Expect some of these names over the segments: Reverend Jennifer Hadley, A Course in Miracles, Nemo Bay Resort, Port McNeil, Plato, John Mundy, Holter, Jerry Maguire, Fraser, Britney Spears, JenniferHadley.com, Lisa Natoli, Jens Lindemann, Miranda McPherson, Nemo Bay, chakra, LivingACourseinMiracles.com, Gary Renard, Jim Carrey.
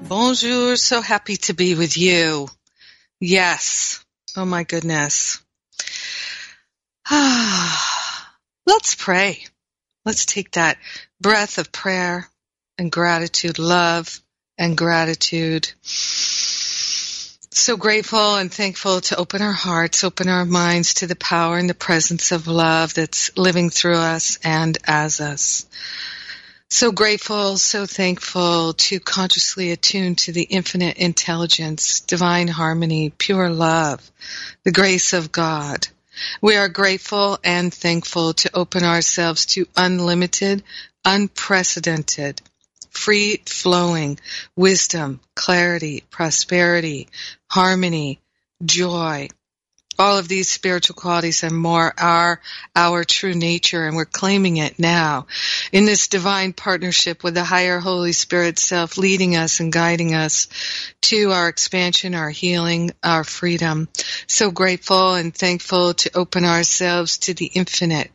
Bonjour. So happy to be with you. Yes. Oh my goodness. Let's pray. Let's take that breath of prayer and gratitude, love and gratitude. So grateful and thankful to open our hearts, open our minds to the power and the presence of love that's living through us and as us. So grateful, so thankful to consciously attune to the infinite intelligence, divine harmony, pure love, the grace of God. We are grateful and thankful to open ourselves to unlimited, unprecedented, free-flowing wisdom, clarity, prosperity, harmony, joy. All of these spiritual qualities and more are our true nature, and we're claiming it now in this divine partnership with the higher Holy Spirit self leading us and guiding us to our expansion, our healing, our freedom. So grateful and thankful to open ourselves to the infinite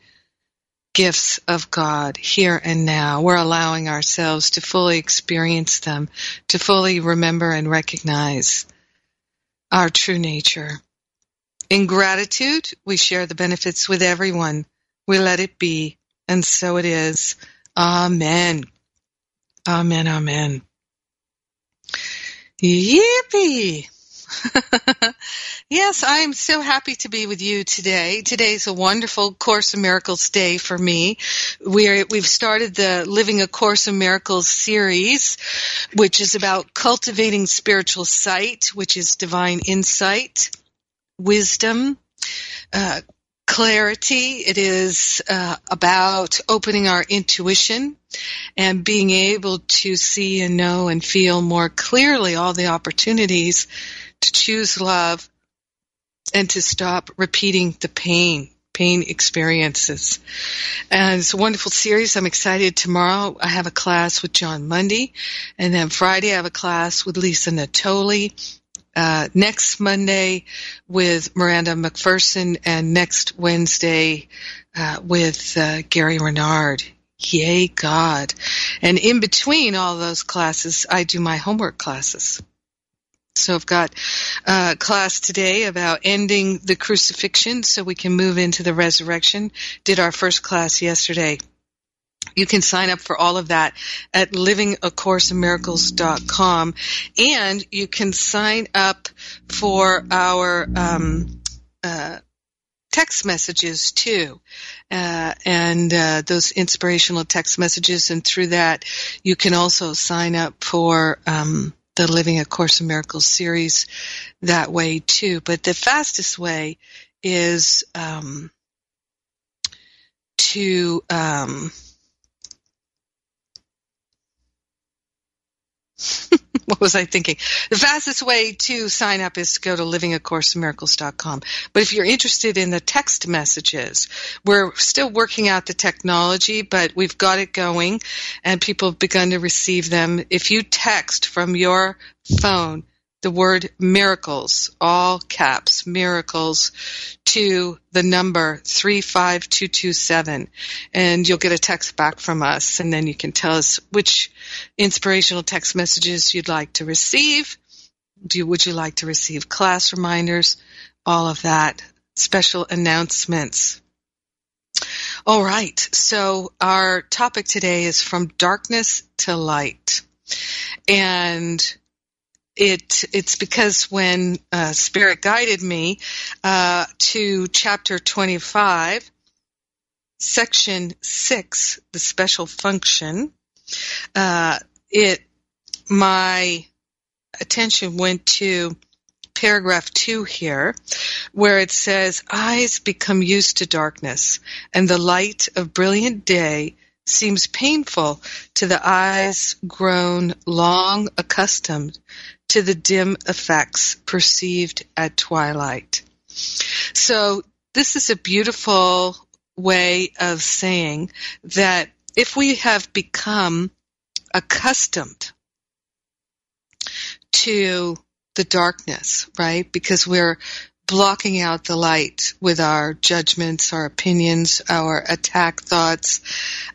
gifts of God here and now. We're allowing ourselves to fully experience them, to fully remember and recognize our true nature. In gratitude, we share the benefits with everyone. We let it be, and so it is. Amen. Amen, amen. Yippee! Yes, I'm so happy to be with you today. Today's a wonderful Course in Miracles day for me. We've started the Living a Course in Miracles series, which is about cultivating spiritual sight, which is divine insight, wisdom, clarity. It is about opening our intuition and being able to see and know and feel more clearly all the opportunities to choose love and to stop repeating the pain experiences. And it's a wonderful series. I'm excited. Tomorrow I have a class with John Mundy, and then Friday I have a class with Lisa Natoli. Next Monday with Miranda McPherson, and next Wednesday with Gary Renard. Yay, God. And in between all those classes, I do my homework classes. So I've got a class today about ending the crucifixion so we can move into the resurrection. Did our first class yesterday. You can sign up for all of that at LivingACourseinMiracles.com, and you can sign up for our text messages too, and those inspirational text messages. And through that, you can also sign up for the Living a Course in Miracles series that way too. But the fastest way is what was I thinking? The fastest way to sign up is to go to livingacourseofmiracles.com. But if you're interested in the text messages, we're still working out the technology, but we've got it going, and people have begun to receive them. If you text from your phone the word miracles, all caps, miracles, to the number 35227, and you'll get a text back from us, and then you can tell us which inspirational text messages you'd like to receive. Would you like to receive class reminders, all of that, special announcements? All right, so our topic today is From Darkness to Light, and It's because when Spirit guided me to chapter 25, section 6, the special function, my attention went to paragraph 2 here, where it says, "Eyes become used to darkness, and the light of brilliant day seems painful to the eyes grown long accustomed to the dim effects perceived at twilight. So this is a beautiful way of saying that if we have become accustomed to the darkness, right, because we're blocking out the light with our judgments, our opinions, our attack thoughts,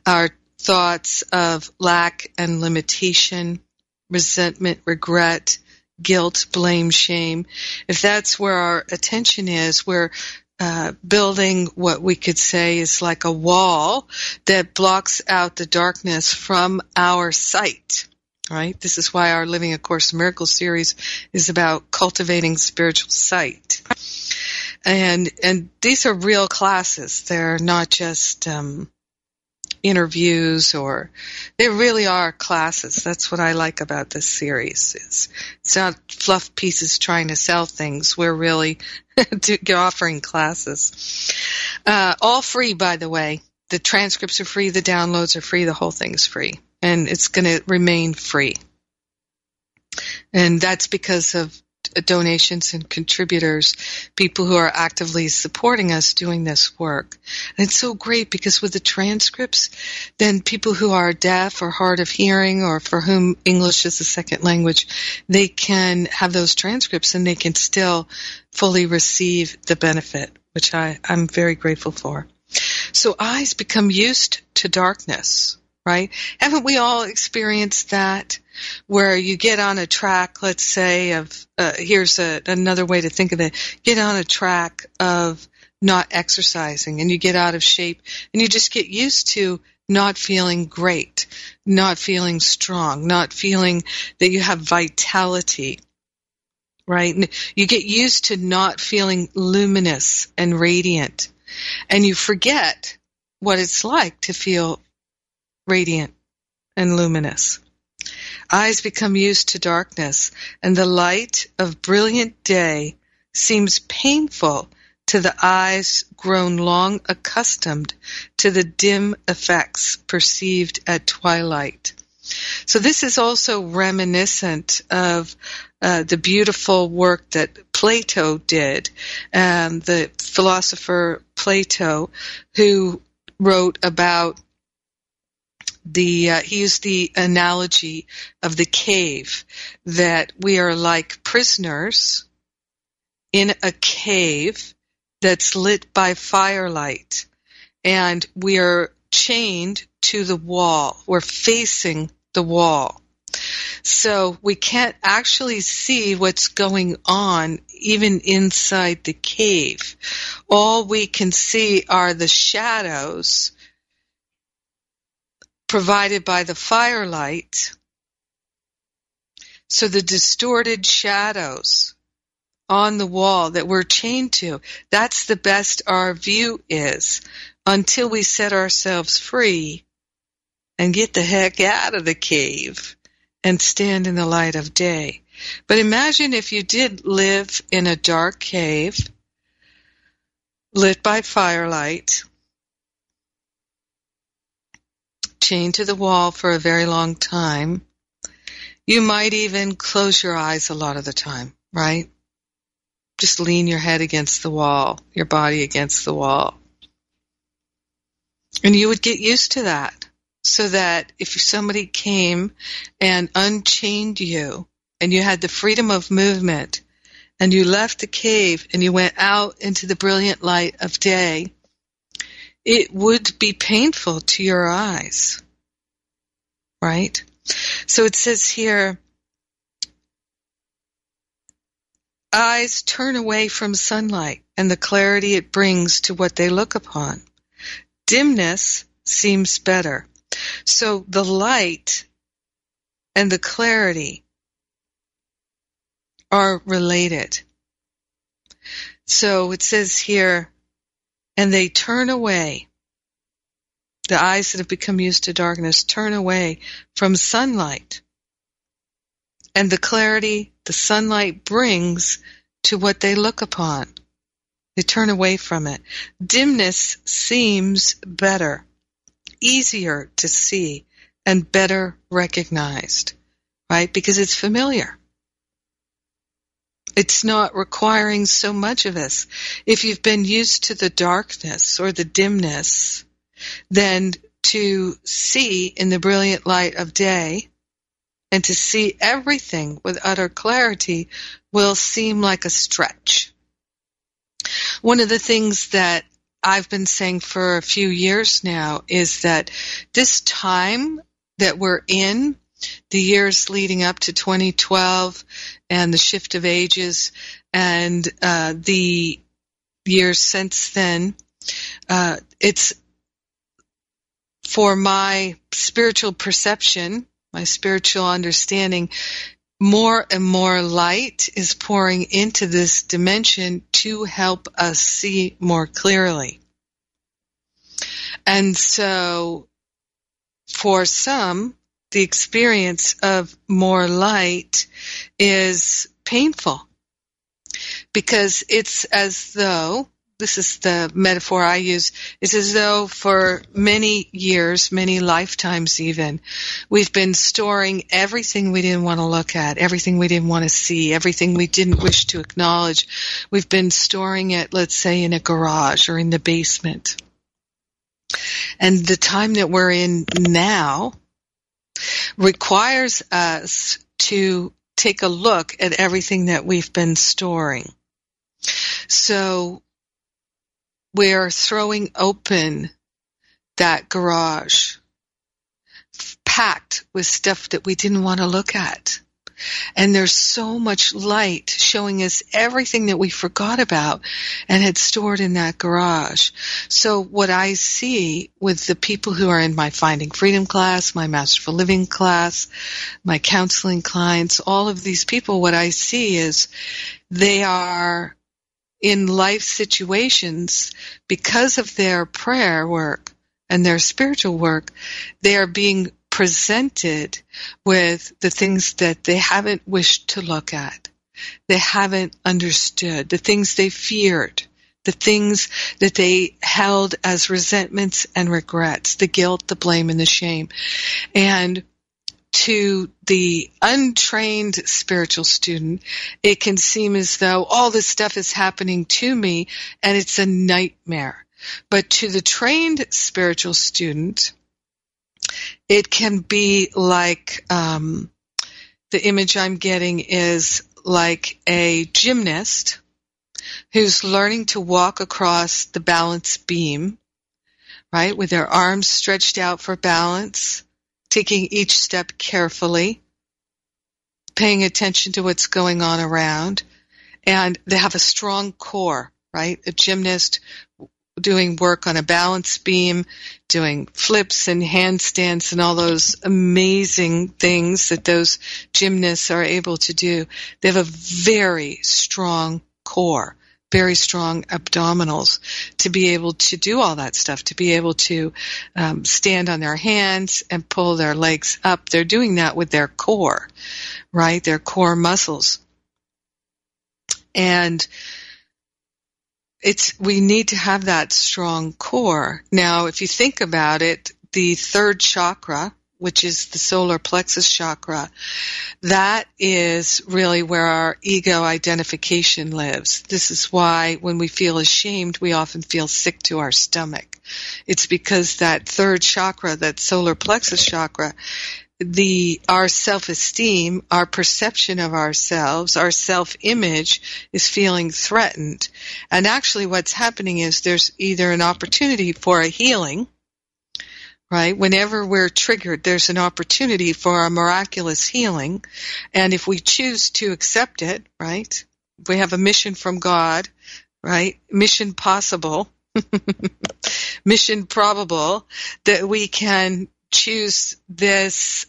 our thoughts of lack and limitation, resentment, regret, guilt, blame, shame. If that's where our attention is, we're building what we could say is like a wall that blocks out the darkness from our sight, right? This is why our Living A Course in Miracles series is about cultivating spiritual sight. And these are real classes. They're not just interviews, or they really are classes. That's what I like about this series. It's not fluff pieces trying to sell things. We're really offering classes. All free, by the way. The transcripts are free, the downloads are free, the whole thing's free. And it's going to remain free. And that's because of donations and contributors, people who are actively supporting us doing this work. And it's so great because with the transcripts, then people who are deaf or hard of hearing or for whom English is a second language, they can have those transcripts and they can still fully receive the benefit, which I'm very grateful for. So eyes become used to darkness, right? Haven't we all experienced that? Where you get on a track, let's say, of here's another way to think of it, get on a track of not exercising and you get out of shape and you just get used to not feeling great, not feeling strong, not feeling that you have vitality, right? And you get used to not feeling luminous and radiant, and you forget what it's like to feel radiant and luminous. Eyes become used to darkness, and the light of brilliant day seems painful to the eyes grown long accustomed to the dim effects perceived at twilight. So this is also reminiscent of the beautiful work that Plato did, the philosopher Plato, who wrote about he used the analogy of the cave, that we are like prisoners in a cave that's lit by firelight, and we are chained to the wall. We're facing the wall. So we can't actually see what's going on even inside the cave. All we can see are the shadows provided by the firelight. So the distorted shadows on the wall that we're chained to, that's the best our view is until we set ourselves free and get the heck out of the cave and stand in the light of day. But imagine if you did live in a dark cave lit by firelight, chained to the wall for a very long time. You might even close your eyes a lot of the time, right? Just lean your head against the wall, your body against the wall. And you would get used to that, so that if somebody came and unchained you and you had the freedom of movement and you left the cave and you went out into the brilliant light of day, it would be painful to your eyes, right? So it says here, eyes turn away from sunlight and the clarity it brings to what they look upon. Dimness seems better. So the light and the clarity are related. So it says here, and they turn away, the eyes that have become used to darkness turn away from sunlight and the clarity the sunlight brings to what they look upon. They turn away from it. Dimness seems better, easier to see, and better recognized, right? Because it's familiar. It's not requiring so much of us. If you've been used to the darkness or the dimness, then to see in the brilliant light of day and to see everything with utter clarity will seem like a stretch. One of the things that I've been saying for a few years now is that this time that we're in, the years leading up to 2012 and the shift of ages and the years since then, it's for my spiritual perception, my spiritual understanding, more and more light is pouring into this dimension to help us see more clearly. And so for some, the experience of more light is painful because it's as though, this is the metaphor I use, it's as though for many years, many lifetimes even, we've been storing everything we didn't want to look at, everything we didn't want to see, everything we didn't wish to acknowledge. We've been storing it, let's say, in a garage or in the basement. And the time that we're in now requires us to take a look at everything that we've been storing. So we're throwing open that garage packed with stuff that we didn't want to look at. And there's so much light showing us everything that we forgot about and had stored in that garage. So what I see with the people who are in my Finding Freedom class, my Masterful Living class, my counseling clients, all of these people, what I see is they are in life situations because of their prayer work and their spiritual work, they are being presented with the things that they haven't wished to look at, they haven't understood, the things they feared, the things that they held as resentments and regrets, the guilt, the blame, and the shame. And to the untrained spiritual student, it can seem as though all this stuff is happening to me and it's a nightmare. But to the trained spiritual student, it can be like the image I'm getting is like a gymnast who's learning to walk across the balance beam, right, with their arms stretched out for balance, taking each step carefully, paying attention to what's going on around, and they have a strong core, right? A gymnast doing work on a balance beam, doing flips and handstands and all those amazing things that those gymnasts are able to do. They have a very strong core, very strong abdominals to be able to do all that stuff, to be able to stand on their hands and pull their legs up. They're doing that with their core, right? Their core muscles. And we need to have that strong core. Now, if you think about it, the third chakra, which is the solar plexus chakra, that is really where our ego identification lives. This is why when we feel ashamed, we often feel sick to our stomach. It's because that third chakra, that solar plexus chakra, our self-esteem, our perception of ourselves, our self-image is feeling threatened. And actually what's happening is there's either an opportunity for a healing, right? Whenever we're triggered, there's an opportunity for a miraculous healing. And if we choose to accept it, right? We have a mission from God, right? Mission possible, mission probable, that we can choose this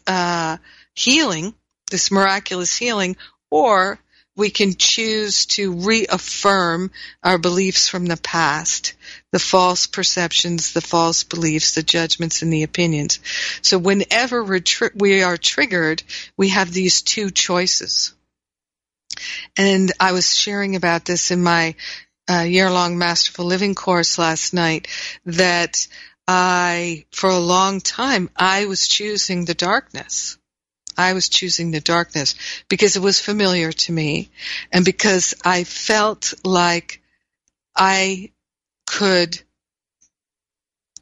healing, this miraculous healing, or we can choose to reaffirm our beliefs from the past, the false perceptions, the false beliefs, the judgments, and the opinions. So whenever we are triggered, we have these two choices. And I was sharing about this in my year-long Masterful Living course last night, that for a long time, I was choosing the darkness. I was choosing the darkness because it was familiar to me and because I felt like I could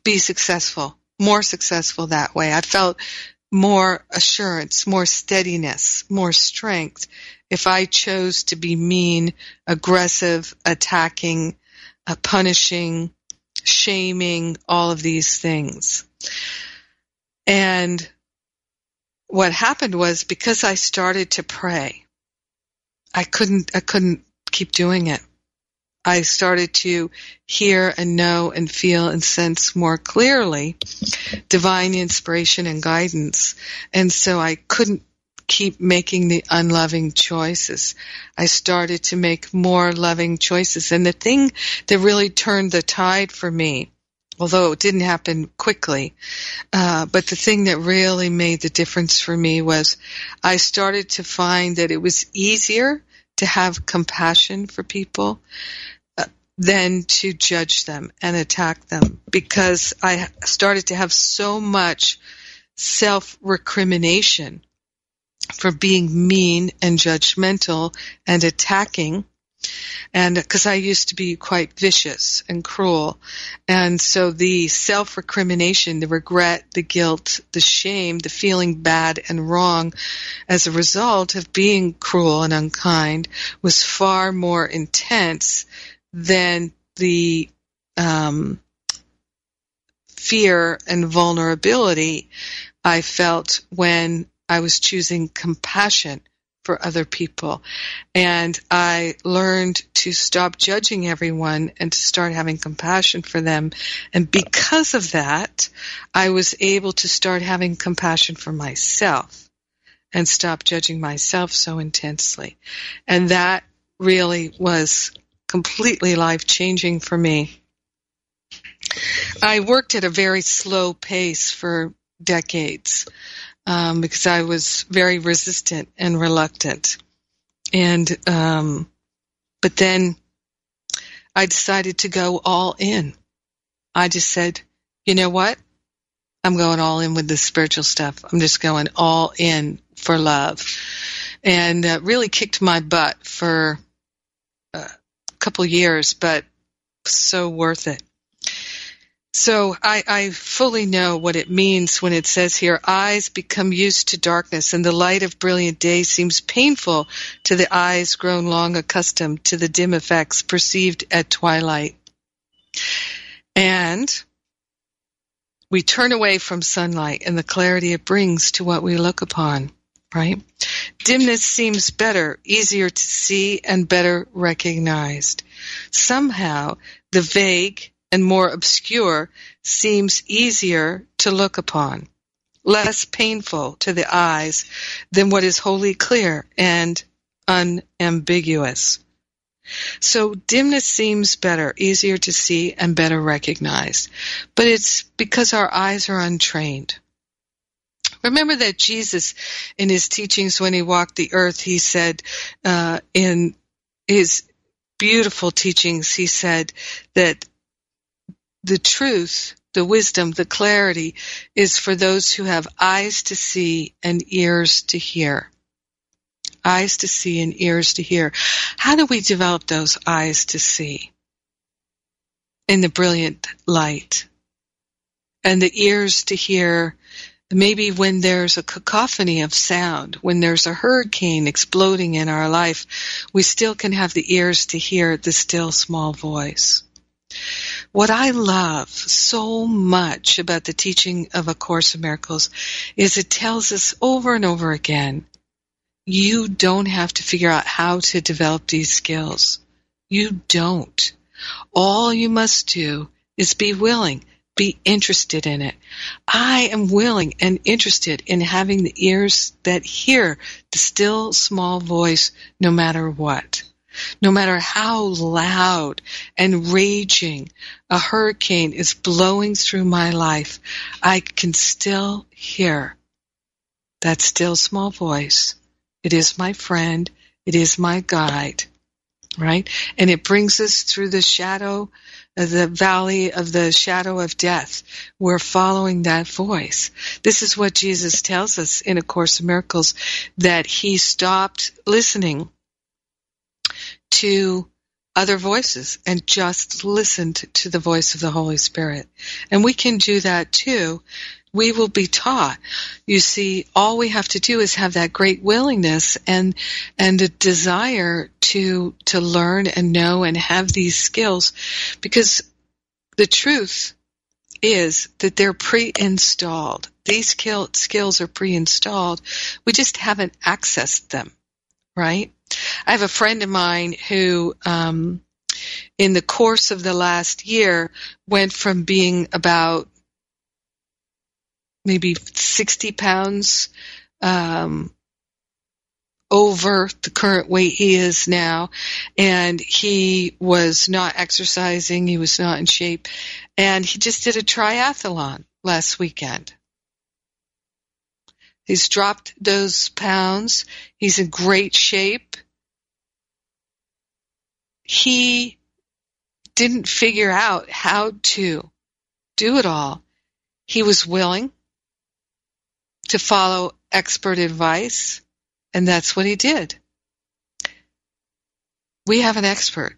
be successful, more successful that way. I felt more assurance, more steadiness, more strength if I chose to be mean, aggressive, attacking, punishing, shaming, all of these things. And what happened was because I started to pray, I couldn't keep doing it. I started to hear and know and feel and sense more clearly divine inspiration and guidance. And so I couldn't keep making the unloving choices. I started to make more loving choices. And the thing that really turned the tide for me, although it didn't happen quickly, but the thing that really made the difference for me was I started to find that it was easier to have compassion for people than to judge them and attack them, because I started to have so much self-recrimination for being mean and judgmental and attacking, and because I used to be quite vicious and cruel. And so the self-recrimination, the regret, the guilt, the shame, the feeling bad and wrong as a result of being cruel and unkind was far more intense than the fear and vulnerability I felt when I was choosing compassion for other people. And I learned to stop judging everyone and to start having compassion for them. And because of that, I was able to start having compassion for myself and stop judging myself so intensely. And that really was completely life-changing for me. I worked at a very slow pace for decades, because I was very resistant and reluctant. And but then I decided to go all in. I just said, you know what? I'm going all in with this spiritual stuff. I'm just going all in for love. And really kicked my butt for a couple years, but so worth it. So I fully know what it means when it says here, eyes become used to darkness, and the light of brilliant day seems painful to the eyes grown long accustomed to the dim effects perceived at twilight. And we turn away from sunlight and the clarity it brings to what we look upon, right? Dimness seems better, easier to see, and better recognized. Somehow, the vague and more obscure seems easier to look upon, less painful to the eyes than what is wholly clear and unambiguous. So dimness seems better, easier to see, and better recognized. But it's because our eyes are untrained. Remember that Jesus, in his teachings when he walked the earth, he said in his beautiful teachings, he said that the truth, the wisdom, the clarity is for those who have eyes to see and ears to hear. Eyes to see and ears to hear. How do we develop those eyes to see in the brilliant light? And the ears to hear, maybe when there's a cacophony of sound, when there's a hurricane exploding in our life, we still can have the ears to hear the still small voice. What I love so much about the teaching of A Course in Miracles is it tells us over and over again, you don't have to figure out how to develop these skills. You don't. All you must do is be willing, be interested in it. I am willing and interested in having the ears that hear the still small voice no matter what. No matter how loud and raging a hurricane is blowing through my life, I can still hear that still small voice. It is my friend. It is my guide, right? And it brings us through the shadow, the valley of the shadow of death. We're following that voice. This is what Jesus tells us in A Course in Miracles, that he stopped listening to other voices and just listened to the voice of the Holy Spirit. And we can do that too. We will be taught. You see, all we have to do is have that great willingness and a desire to learn and know and have these skills, because the truth is that they're pre-installed. These skills are pre-installed. We just haven't accessed them, right? I have a friend of mine who, in the course of the last year, went from being about maybe 60 pounds over the current weight he is now, and he was not exercising, he was not in shape, and he just did a triathlon last weekend. He's dropped those pounds, he's in great shape. He didn't figure out how to do it all. He was willing to follow expert advice, and that's what he did. We have an expert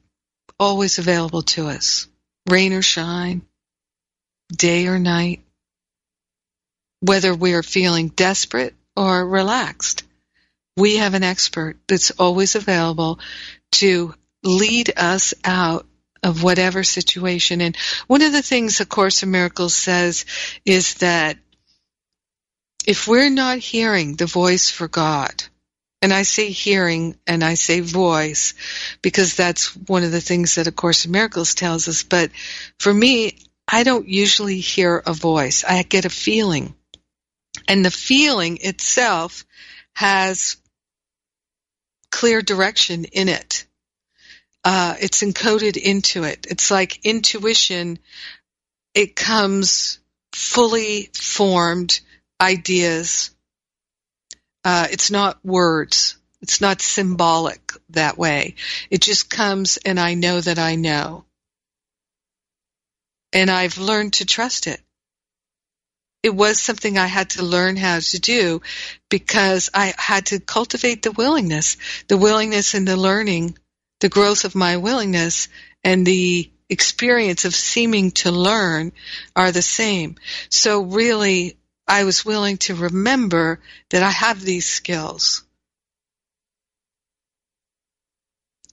always available to us, rain or shine, day or night, whether we are feeling desperate or relaxed. We have an expert that's always available to lead us out of whatever situation. And one of the things A Course in Miracles says is that if we're not hearing the voice for God, and I say hearing and I say voice because that's one of the things that A Course in Miracles tells us, but for me, I don't usually hear a voice. I get a feeling. And the feeling itself has clear direction in it. It's encoded into it. It's like intuition. It comes fully formed ideas. It's not words. It's not symbolic that way. It just comes, and I know that I know. And I've learned to trust it. It was something I had to learn how to do because I had to cultivate the willingness and the learning, the growth of my willingness and the experience of seeming to learn are the same. So really, I was willing to remember that I have these skills.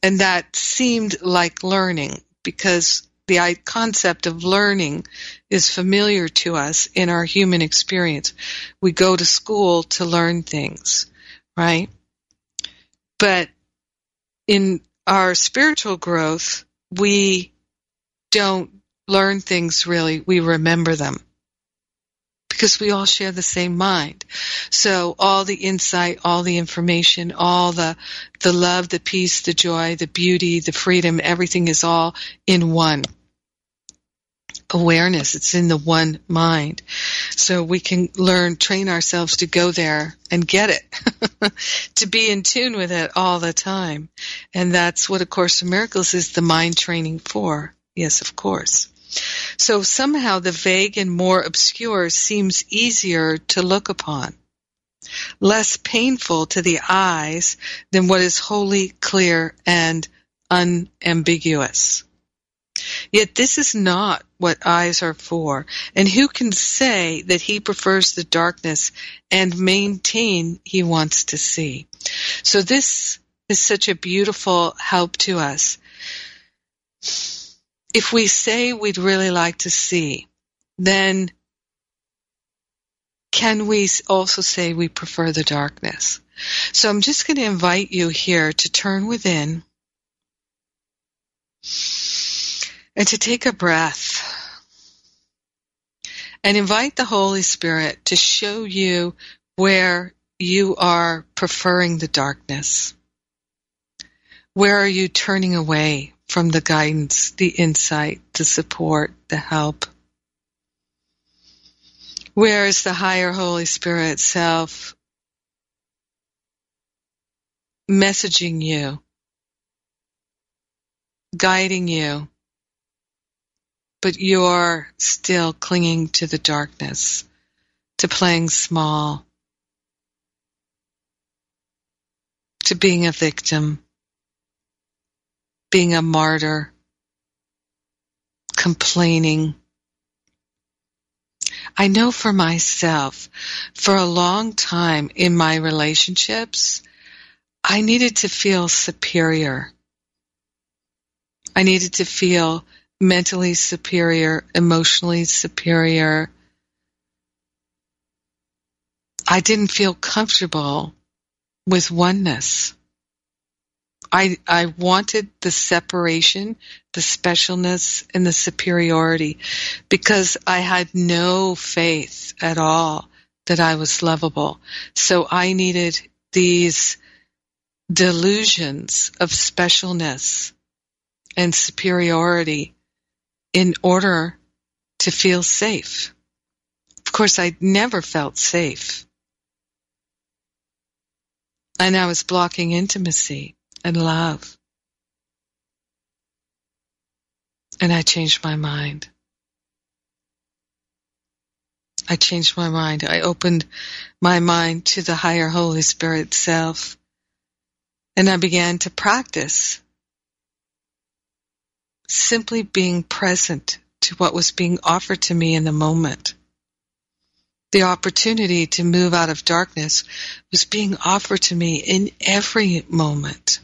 And that seemed like learning because the concept of learning is familiar to us in our human experience. We go to school to learn things, right? But in our spiritual growth, we don't learn things really, we remember them. Because we all share the same mind. So all the insight, all the information, all the love, the peace, the joy, the beauty, the freedom, everything is all in one awareness. It's in the one mind. So we can learn, train ourselves to go there and get it, to be in tune with it all the time. And that's what A Course in Miracles is the mind training for. Yes, of course. So somehow the vague and more obscure seems easier to look upon, less painful to the eyes than what is wholly clear and unambiguous. Yet this is not what eyes are for, and who can say that he prefers the darkness and maintain he wants to see? So this is such a beautiful help to us. If we say we'd really like to see, then can we also say we prefer the darkness? So I'm just going to invite you here to turn within and to take a breath and invite the Holy Spirit to show you where you are preferring the darkness. Where are you turning away from the guidance, the insight, the support, the help? Where is the higher Holy Spirit self messaging you, guiding you, but you're still clinging to the darkness, to playing small, to being a victim, being a martyr, complaining. I know for myself, for a long time in my relationships, I needed to feel superior. I needed to feel mentally superior, emotionally superior. I didn't feel comfortable with oneness. I wanted the separation, the specialness, and the superiority because I had no faith at all that I was lovable. So I needed these delusions of specialness and superiority in order to feel safe. Of course, I never felt safe. And I was blocking intimacy and love. And I changed my mind. I opened my mind to the higher Holy Spirit self. And I began to practice simply being present to what was being offered to me in the moment. The opportunity to move out of darkness was being offered to me in every moment.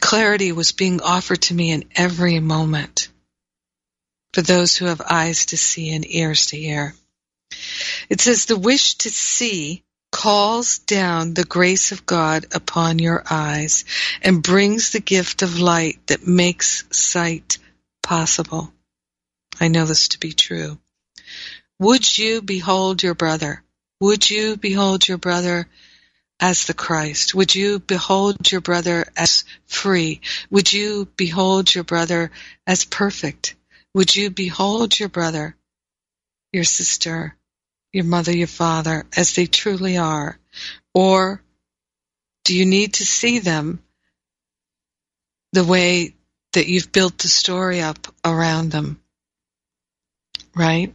Clarity was being offered to me in every moment for those who have eyes to see and ears to hear. It says, the wish to see calls down the grace of God upon your eyes and brings the gift of light that makes sight possible. I know this to be true. Would you behold your brother? Would you behold your brother as the Christ? Would you behold your brother as free? Would you behold your brother as perfect? Would you behold your brother, your sister, your mother, your father, as they truly are? Or do you need to see them the way that you've built the story up around them? Right?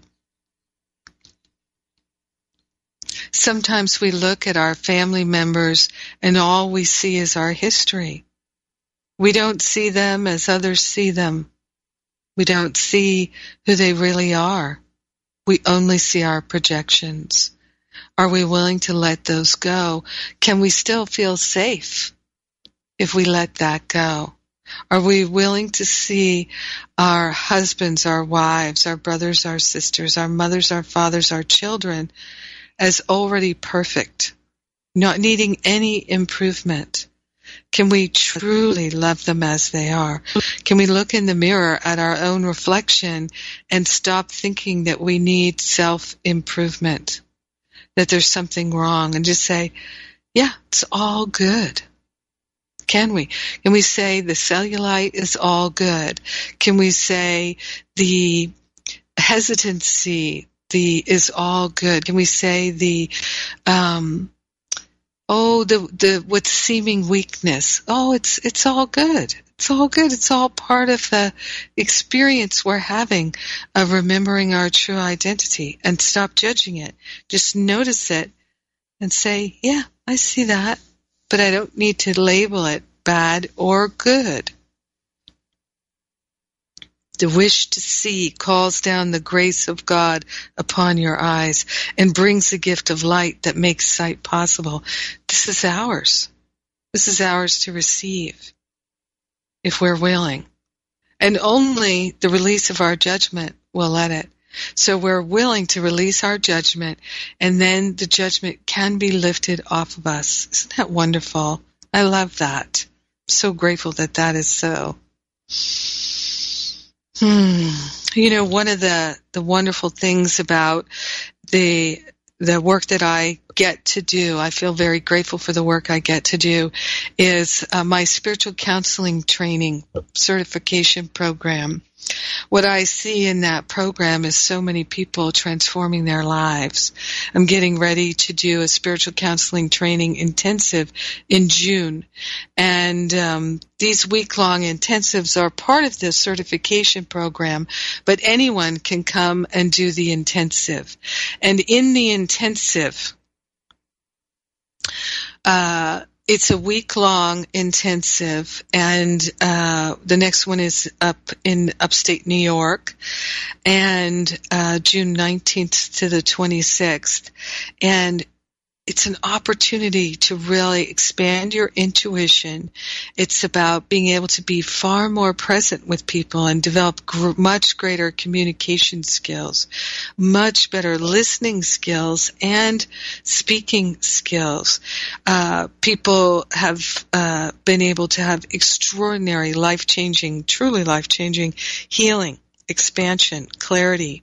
Sometimes we look at our family members and all we see is our history. We don't see them as others see them. We don't see who they really are. We only see our projections. Are we willing to let those go? Can we still feel safe if we let that go? Are we willing to see our husbands, our wives, our brothers, our sisters, our mothers, our fathers, our children as already perfect, not needing any improvement? Can we truly love them as they are? Can we look in the mirror at our own reflection and stop thinking that we need self-improvement, that there's something wrong, and just say, yeah, it's all good? Can we? Can we say the cellulite is all good? Can we say the hesitancy is all good? Can we say the what's seeming weakness? Oh, it's all good. It's all good. It's all part of the experience we're having of remembering our true identity, and stop judging it. Just notice it and say, yeah, I see that, but I don't need to label it bad or good. The wish to see calls down the grace of God upon your eyes and brings the gift of light that makes sight possible. This is ours. This is ours to receive if we're willing. And only the release of our judgment will let it. So we're willing to release our judgment, and then the judgment can be lifted off of us. Isn't that wonderful? I love that. I'm so grateful that that is so. You know, one of the wonderful things about the work that I get to do, I feel very grateful for the work I get to do, is my spiritual counseling training certification program. What I see in that program is so many people transforming their lives. I'm getting ready to do a spiritual counseling training intensive in June. And these week-long intensives are part of this certification program, but anyone can come and do the intensive. And in the intensive, it's a week-long intensive, and the next one is up in upstate New York, and June 19th to the 26th. And it's an opportunity to really expand your intuition. It's about being able to be far more present with people and develop much greater communication skills, much better listening skills, and speaking skills. People have been able to have extraordinary, life-changing, truly life-changing healing, expansion, clarity,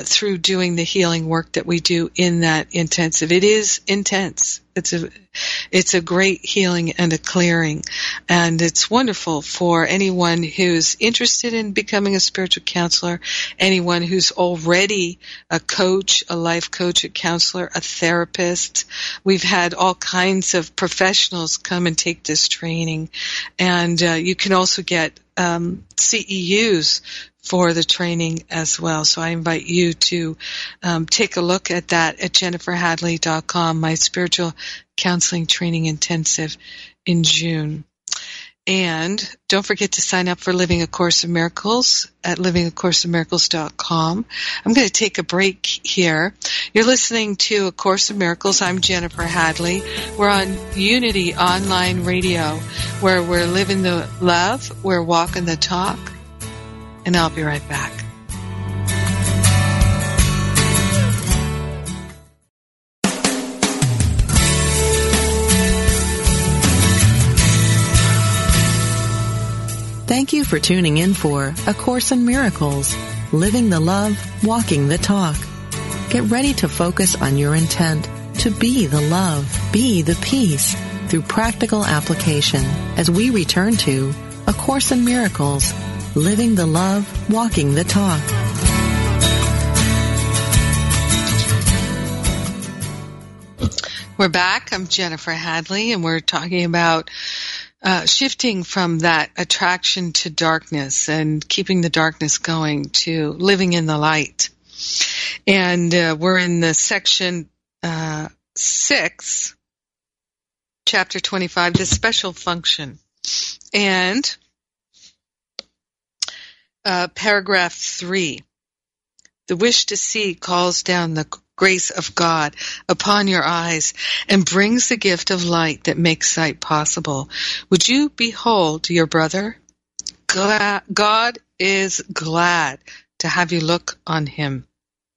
through doing the healing work that we do in that intensive. It is intense. It's a great healing and a clearing, and it's wonderful for anyone who's interested in becoming a spiritual counselor, anyone who's already a coach, a life coach, a counselor, a therapist. We've had all kinds of professionals come and take this training, and you can also get CEUs for the training as well. So I invite you to take a look at that at jenniferhadley.com, my spiritual counseling training intensive in June. And don't forget to sign up for Living a Course in Miracles at LivingACourseinMiracles.com. I'm going to take a break here. You're listening to A Course in Miracles. I'm Jennifer Hadley. We're on Unity Online Radio, where we're living the love, we're walking the talk, and I'll be right back. Thank you for tuning in for A Course in Miracles, Living the Love, Walking the Talk. Get ready to focus on your intent to be the love, be the peace through practical application as we return to A Course in Miracles, Living the Love, Walking the Talk. We're back. I'm Jennifer Hadley, and we're talking about shifting from that attraction to darkness and keeping the darkness going to living in the light. And we're in the section 6, chapter 25, the special function. And paragraph 3, the wish to see calls down the grace of God upon your eyes and brings the gift of light that makes sight possible. Would you behold your brother? God is glad to have you look on him,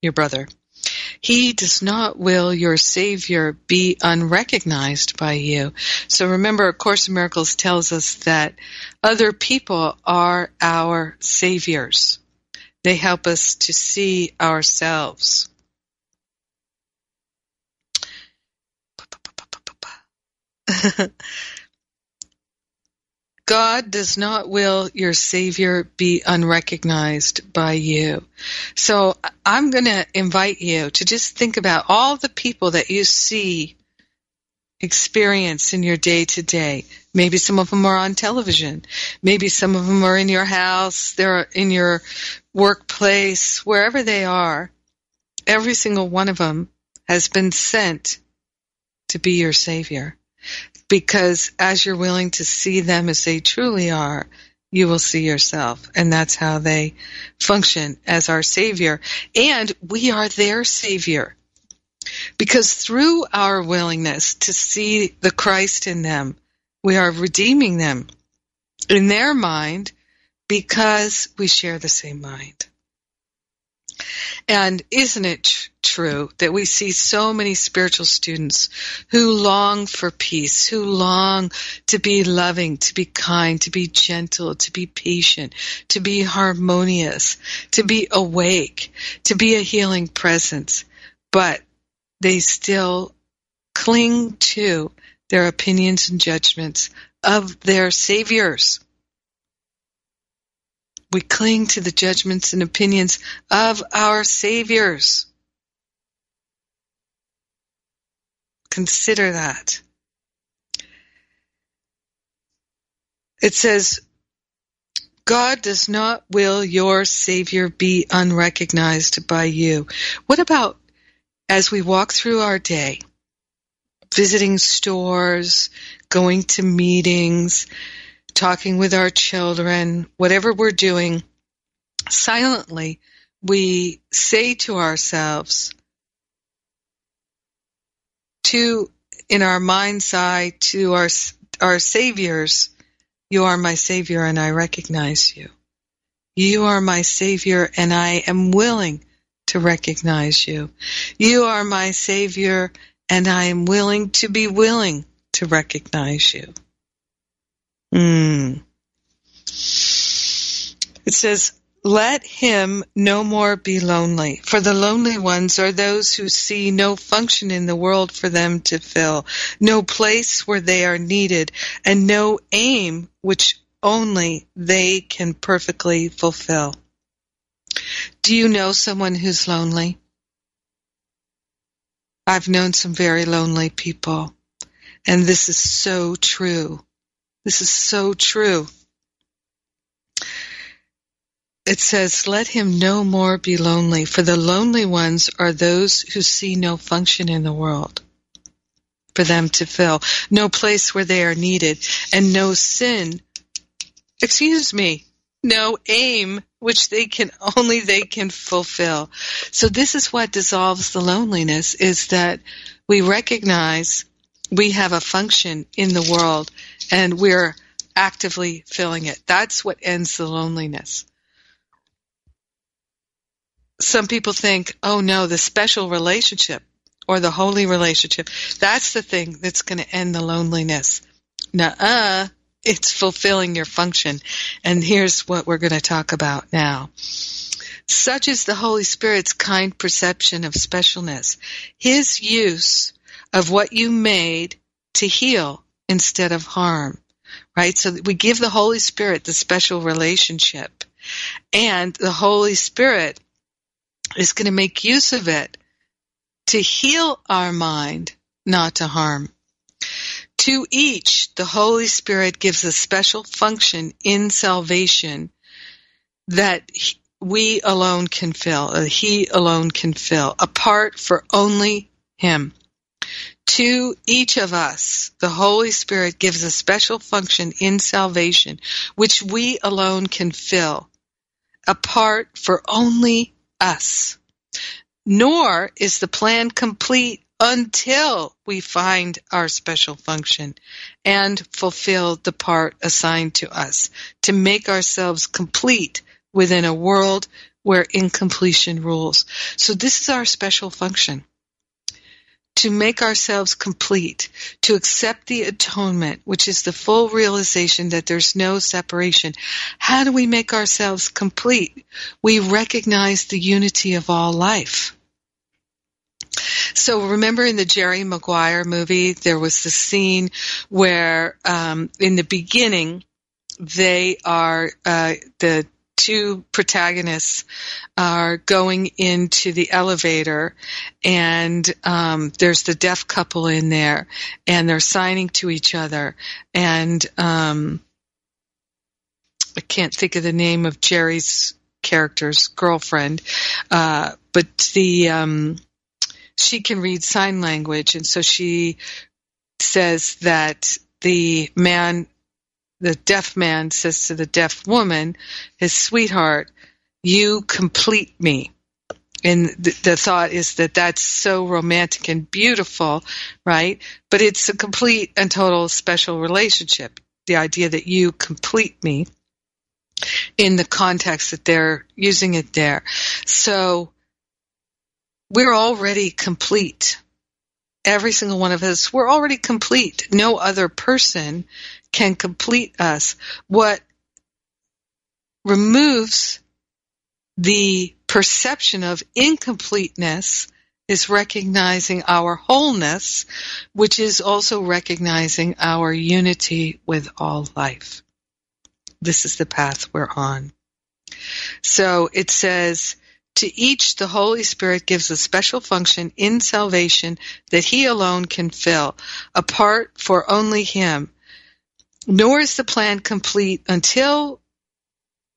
your brother. He does not will your Savior be unrecognized by you. So remember, A Course in Miracles tells us that other people are our saviors. They help us to see ourselves. God does not will your Savior be unrecognized by you. So I'm going to invite you to just think about all the people that you see, experience in your day-to-day. Maybe some of them are on television. Maybe some of them are in your house. They're in your workplace. Wherever they are, every single one of them has been sent to be your Savior. Because as you're willing to see them as they truly are, you will see yourself. And that's how they function as our Savior. And we are their Savior. Because through our willingness to see the Christ in them, we are redeeming them in their mind because we share the same mind. And isn't it true that we see so many spiritual students who long for peace, who long to be loving, to be kind, to be gentle, to be patient, to be harmonious, to be awake, to be a healing presence, but they still cling to their opinions and judgments of their saviors, we cling to the judgments and opinions of our saviors. Consider that. It says, God does not will your Savior be unrecognized by you. What about as we walk through our day, visiting stores, going to meetings, talking with our children, whatever we're doing, silently we say to ourselves, in our mind's eye, to our saviors, you are my Savior and I recognize you. You are my Savior and I am willing to recognize you. You are my Savior and I am willing to be willing to recognize you. It says, let him no more be lonely, for the lonely ones are those who see no function in the world for them to fill, no place where they are needed, and no aim which only they can perfectly fulfill. Do you know someone who's lonely? I've known some very lonely people, and this is so true. This is so true. It says, let him no more be lonely, for the lonely ones are those who see no function in the world for them to fill, no place where they are needed, and no aim which they can fulfill. So this is what dissolves the loneliness, is that we recognize we have a function in the world and we're actively filling it. That's what ends the loneliness. Some people think, oh no, the special relationship or the holy relationship, that's the thing that's going to end the loneliness. Nuh-uh, it's fulfilling your function. And here's what we're going to talk about now. Such is the Holy Spirit's kind perception of specialness, his use of what you made to heal instead of harm, right? So we give the Holy Spirit the special relationship, and the Holy Spirit is going to make use of it to heal our mind, not to harm. To each, the Holy Spirit gives a special function in salvation that we alone can fill, he alone can fill, apart for only him. To each of us, the Holy Spirit gives a special function in salvation, which we alone can fill, apart for only us. Nor is the plan complete until we find our special function and fulfill the part assigned to us to make ourselves complete within a world where incompletion rules. So this is our special function, to make ourselves complete, to accept the atonement, which is the full realization that there's no separation. How do we make ourselves complete? We recognize the unity of all life. So remember in the Jerry Maguire movie, there was the scene where in the beginning, they are the two protagonists are going into the elevator, and there's the deaf couple in there, and they're signing to each other, and I can't think of the name of Jerry's character's girlfriend, but she can read sign language, and so she says that the deaf man says to the deaf woman, his sweetheart, you complete me. And the thought is that that's so romantic and beautiful, right? But it's a complete and total special relationship, the idea that you complete me in the context that they're using it there. So we're already complete. Every single one of us, we're already complete. No other person can complete us. What removes the perception of incompleteness is recognizing our wholeness, which is also recognizing our unity with all life. This is the path we're on. So it says, to each the Holy Spirit gives a special function in salvation that he alone can fill, a part for only him. Nor is the plan complete until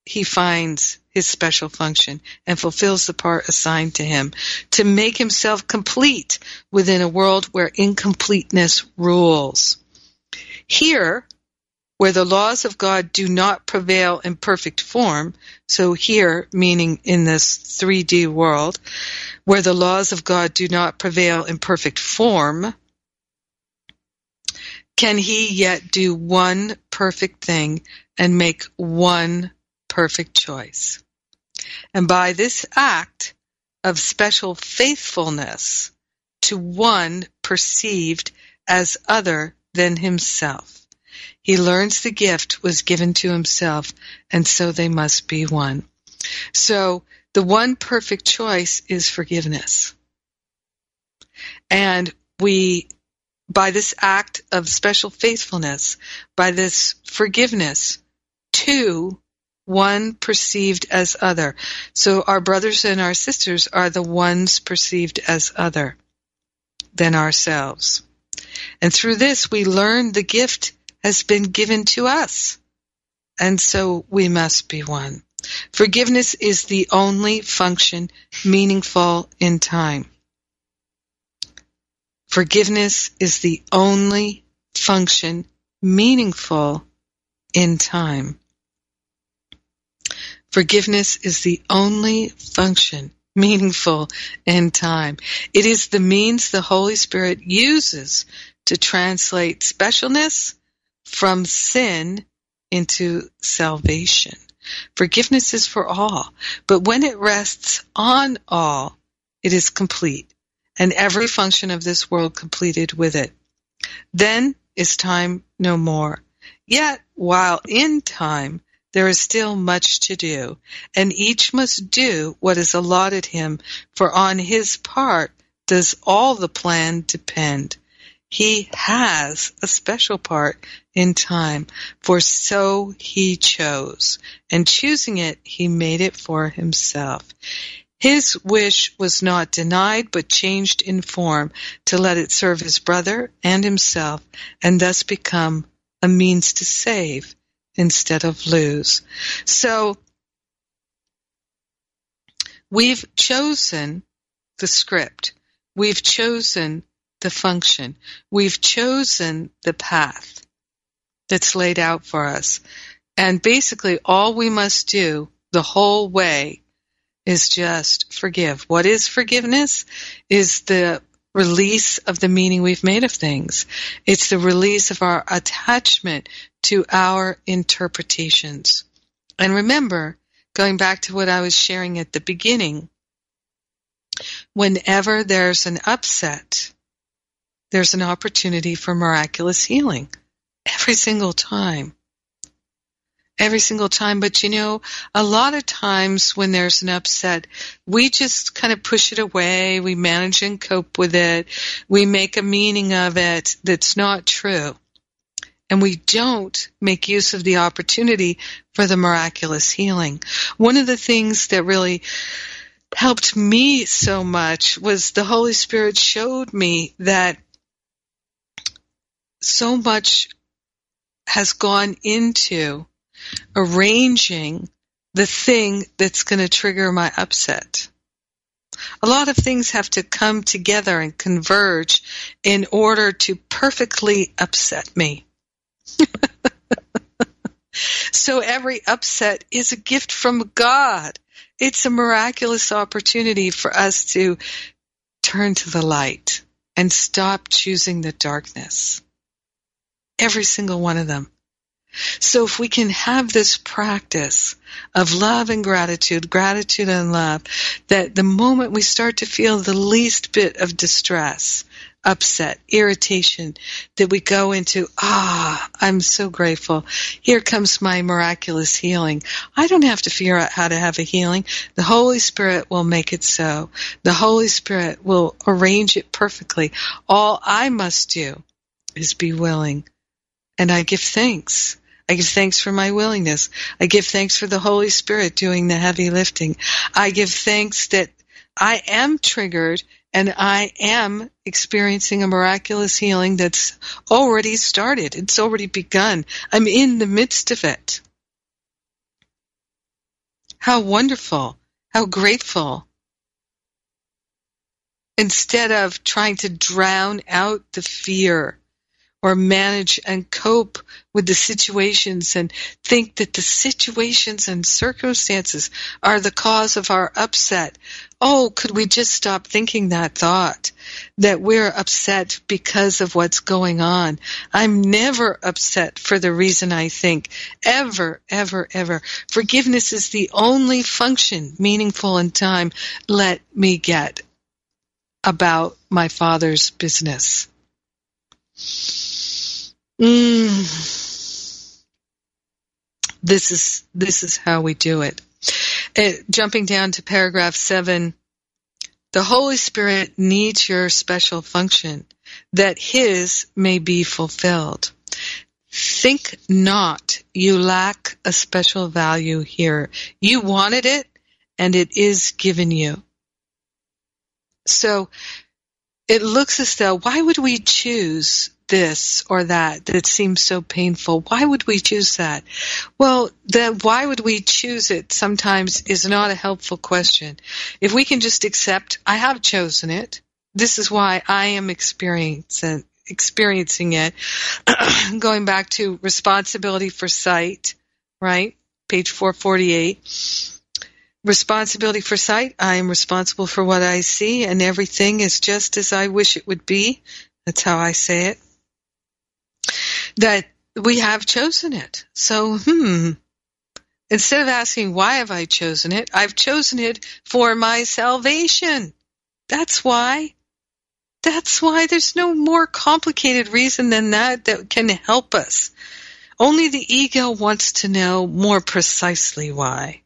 he finds his special function and fulfills the part assigned to him, to make himself complete within a world where incompleteness rules. Here, where the laws of God do not prevail in perfect form, so here, meaning in this 3D world, where the laws of God do not prevail in perfect form, can he yet do one perfect thing and make one perfect choice? And by this act of special faithfulness to one perceived as other than himself, he learns the gift was given to himself, and so they must be one. So the one perfect choice is forgiveness. And we, by this act of special faithfulness, by this forgiveness to one perceived as other. So our brothers and our sisters are the ones perceived as other than ourselves. And through this, we learn the gift has been given to us, and so we must be one. Forgiveness is the only function meaningful in time. Forgiveness is the only function meaningful in time. Forgiveness is the only function meaningful in time. It is the means the Holy Spirit uses to translate specialness from sin into salvation. Forgiveness is for all, but when it rests on all, it is complete, and every function of this world completed with it. Then is time no more. Yet, while in time, there is still much to do, and each must do what is allotted him, for on his part does all the plan depend. He has a special part in time, for so he chose, and choosing it, he made it for himself. His wish was not denied, but changed in form to let it serve his brother and himself, and thus become a means to save instead of lose. So we've chosen the script. We've chosen the function. We've chosen the path that's laid out for us. And basically all we must do the whole way is just forgive. What is forgiveness? Is the release of the meaning we've made of things. It's the release of our attachment to our interpretations. And remember, going back to what I was sharing at the beginning, whenever there's an upset, there's an opportunity for miraculous healing every single time. Every single time. But you know, a lot of times when there's an upset, we just kind of push it away. We manage and cope with it. We make a meaning of it that's not true. And we don't make use of the opportunity for the miraculous healing. One of the things that really helped me so much was the Holy Spirit showed me that so much has gone into arranging the thing that's going to trigger my upset. A lot of things have to come together and converge in order to perfectly upset me. So every upset is a gift from God. It's a miraculous opportunity for us to turn to the light and stop choosing the darkness. Every single one of them. So if we can have this practice of love and gratitude, gratitude and love, that the moment we start to feel the least bit of distress, upset, irritation, that we go into, I'm so grateful. Here comes my miraculous healing. I don't have to figure out how to have a healing. The Holy Spirit will make it so. The Holy Spirit will arrange it perfectly. All I must do is be willing, and I give thanks. I give thanks for my willingness. I give thanks for the Holy Spirit doing the heavy lifting. I give thanks that I am triggered and I am experiencing a miraculous healing that's already started. It's already begun. I'm in the midst of it. How wonderful. How grateful. Instead of trying to drown out the fear or manage and cope with the situations and think that the situations and circumstances are the cause of our upset. Oh, could we just stop thinking that thought, that we're upset because of what's going on. I'm never upset for the reason I think, ever, ever, ever. Forgiveness is the only function meaningful in time. Let me get about my Father's business. This is how we do it. Jumping down to paragraph 7, the Holy Spirit needs your special function that His may be fulfilled. Think not you lack a special value here. You wanted it, and it is given you. So it looks as though, why would we choose this or that seems so painful? Why would we choose that? Well, the why would we choose it sometimes is not a helpful question. If we can just accept, I have chosen it. This is why I am experiencing it. Going back to responsibility for sight, right? Page 448. Responsibility for sight, I am responsible for what I see, and everything is just as I wish it would be. That's how I say it. That we have chosen it. So, instead of asking, why have I chosen it? I've chosen it for my salvation. That's why. That's why there's no more complicated reason than that can help us. Only the ego wants to know more precisely why.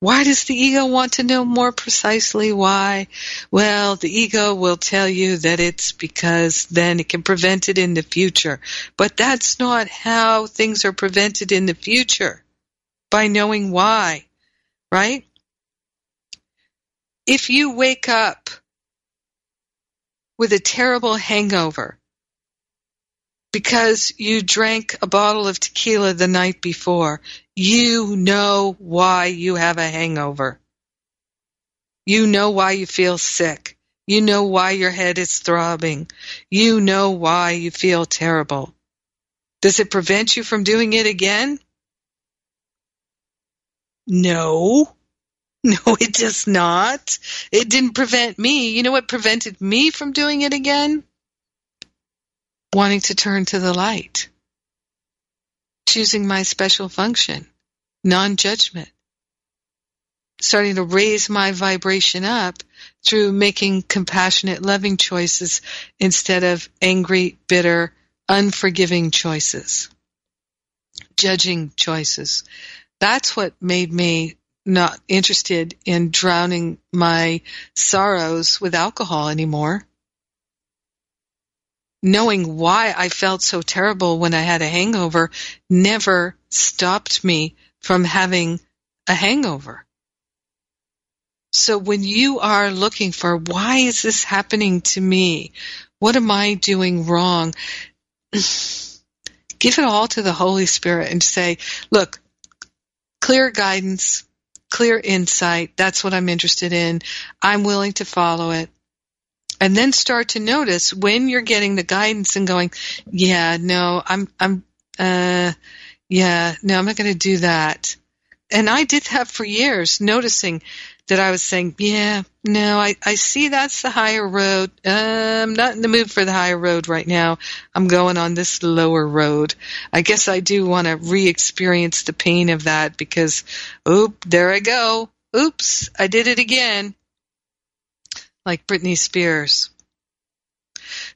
Why does the ego want to know more precisely why? Well, the ego will tell you that it's because then it can prevent it in the future. But that's not how things are prevented in the future, by knowing why, right? If you wake up with a terrible hangover because you drank a bottle of tequila the night before, you know why you have a hangover. You know why you feel sick. You know why your head is throbbing. You know why you feel terrible. Does it prevent you from doing it again? No. No, it does not. It didn't prevent me. You know what prevented me from doing it again? Wanting to turn to the light. Choosing my special function, non-judgment, starting to raise my vibration up through making compassionate, loving choices instead of angry, bitter, unforgiving choices, judging choices. That's what made me not interested in drowning my sorrows with alcohol anymore. Knowing why I felt so terrible when I had a hangover never stopped me from having a hangover. So when you are looking for, why is this happening to me? What am I doing wrong? Give it all to the Holy Spirit and say, look, clear guidance, clear insight. That's what I'm interested in. I'm willing to follow it. And then start to notice when you're getting the guidance and going, I'm not going to do that. And I did that for years, noticing that I was saying, I see that's the higher road. I'm not in the mood for the higher road right now. I'm going on this lower road. I guess I do want to re-experience the pain of that because, there I go. Oops, I did it again. Like Britney Spears.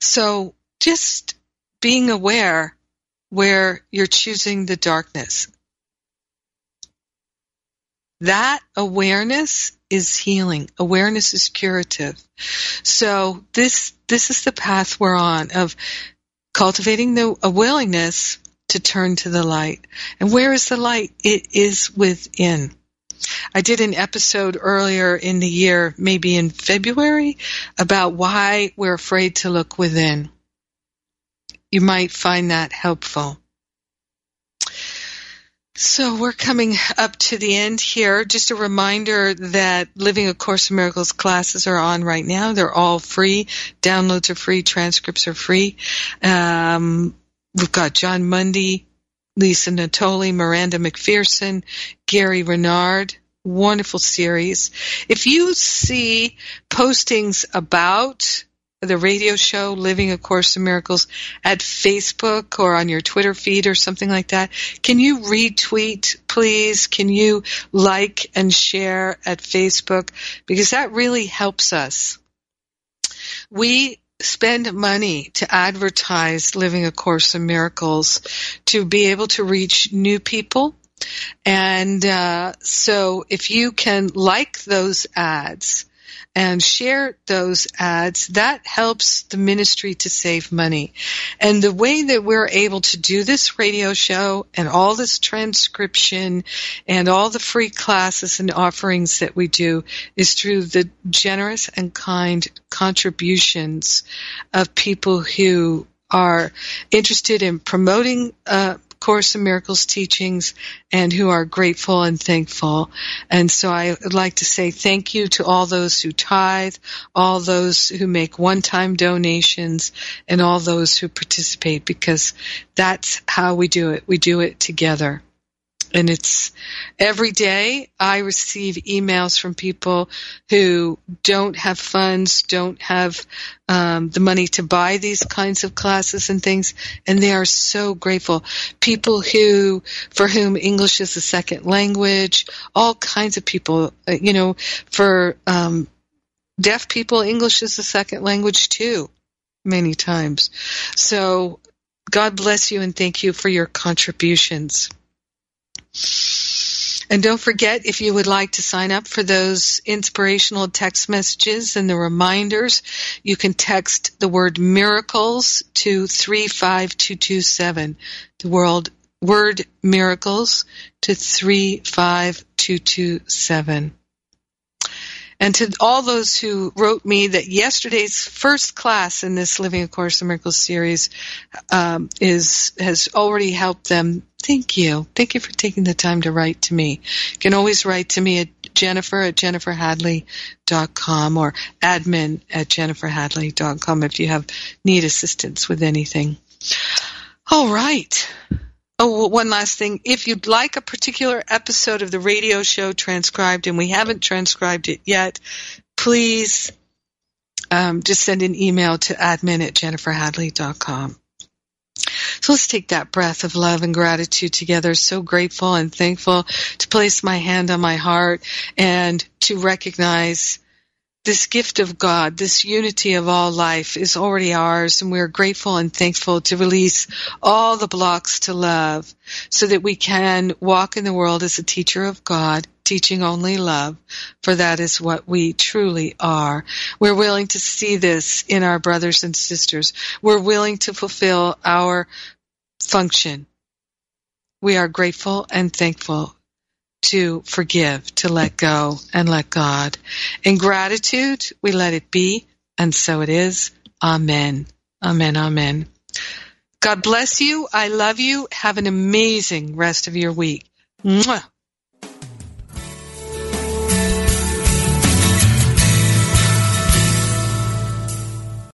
So just being aware where you're choosing the darkness. That awareness is healing. Awareness is curative. So this is the path we're on of cultivating a willingness to turn to the light. And where is the light? It is within. I did an episode earlier in the year, maybe in February, about why we're afraid to look within. You might find that helpful. So we're coming up to the end here. Just a reminder that Living A Course in Miracles classes are on right now. They're all free. Downloads are free. Transcripts are free. We've got John Mundy, Lisa Natoli, Miranda McPherson, Gary Renard. Wonderful series. If you see postings about the radio show, Living A Course in Miracles, at Facebook or on your Twitter feed or something like that, can you retweet, please? Can you like and share at Facebook? Because that really helps us. We spend money to advertise Living A Course in Miracles to be able to reach new people. And so if you can like those ads and share those ads, that helps the ministry to save money. And the way that we're able to do this radio show and all this transcription and all the free classes and offerings that we do is through the generous and kind contributions of people who are interested in promoting Course in Miracles teachings and who are grateful and thankful. And so I would like to say thank you to all those who tithe, all those who make one-time donations, and all those who participate, because that's how we do it. We do it together. And it's every day I receive emails from people who don't have funds, don't have the money to buy these kinds of classes and things, and they are so grateful. People who, for whom English is a second language, all kinds of people, you know, for deaf people, English is a second language too, many times. So God bless you and thank you for your contributions. And don't forget, if you would like to sign up for those inspirational text messages and the reminders, you can text the word miracles to 35227. The word miracles to 35227. And to all those who wrote me that yesterday's first class in this Living A Course in Miracles series has already helped them, thank you. Thank you for taking the time to write to me. You can always write to me at jennifer@jenniferhadley.com or admin@jenniferhadley.com if you need assistance with anything. All right. Oh, one last thing. If you'd like a particular episode of the radio show transcribed and we haven't transcribed it yet, please just send an email to admin@jenniferhadley.com. So let's take that breath of love and gratitude together. So grateful and thankful to place my hand on my heart and to recognize this gift of God, this unity of all life is already ours, and we're grateful and thankful to release all the blocks to love so that we can walk in the world as a teacher of God, teaching only love, for that is what we truly are. We're willing to see this in our brothers and sisters. We're willing to fulfill our function. We are grateful and thankful to forgive, to let go, and let God. In gratitude, we let it be, and so it is. Amen. Amen, amen. God bless you. I love you. Have an amazing rest of your week. Mwah.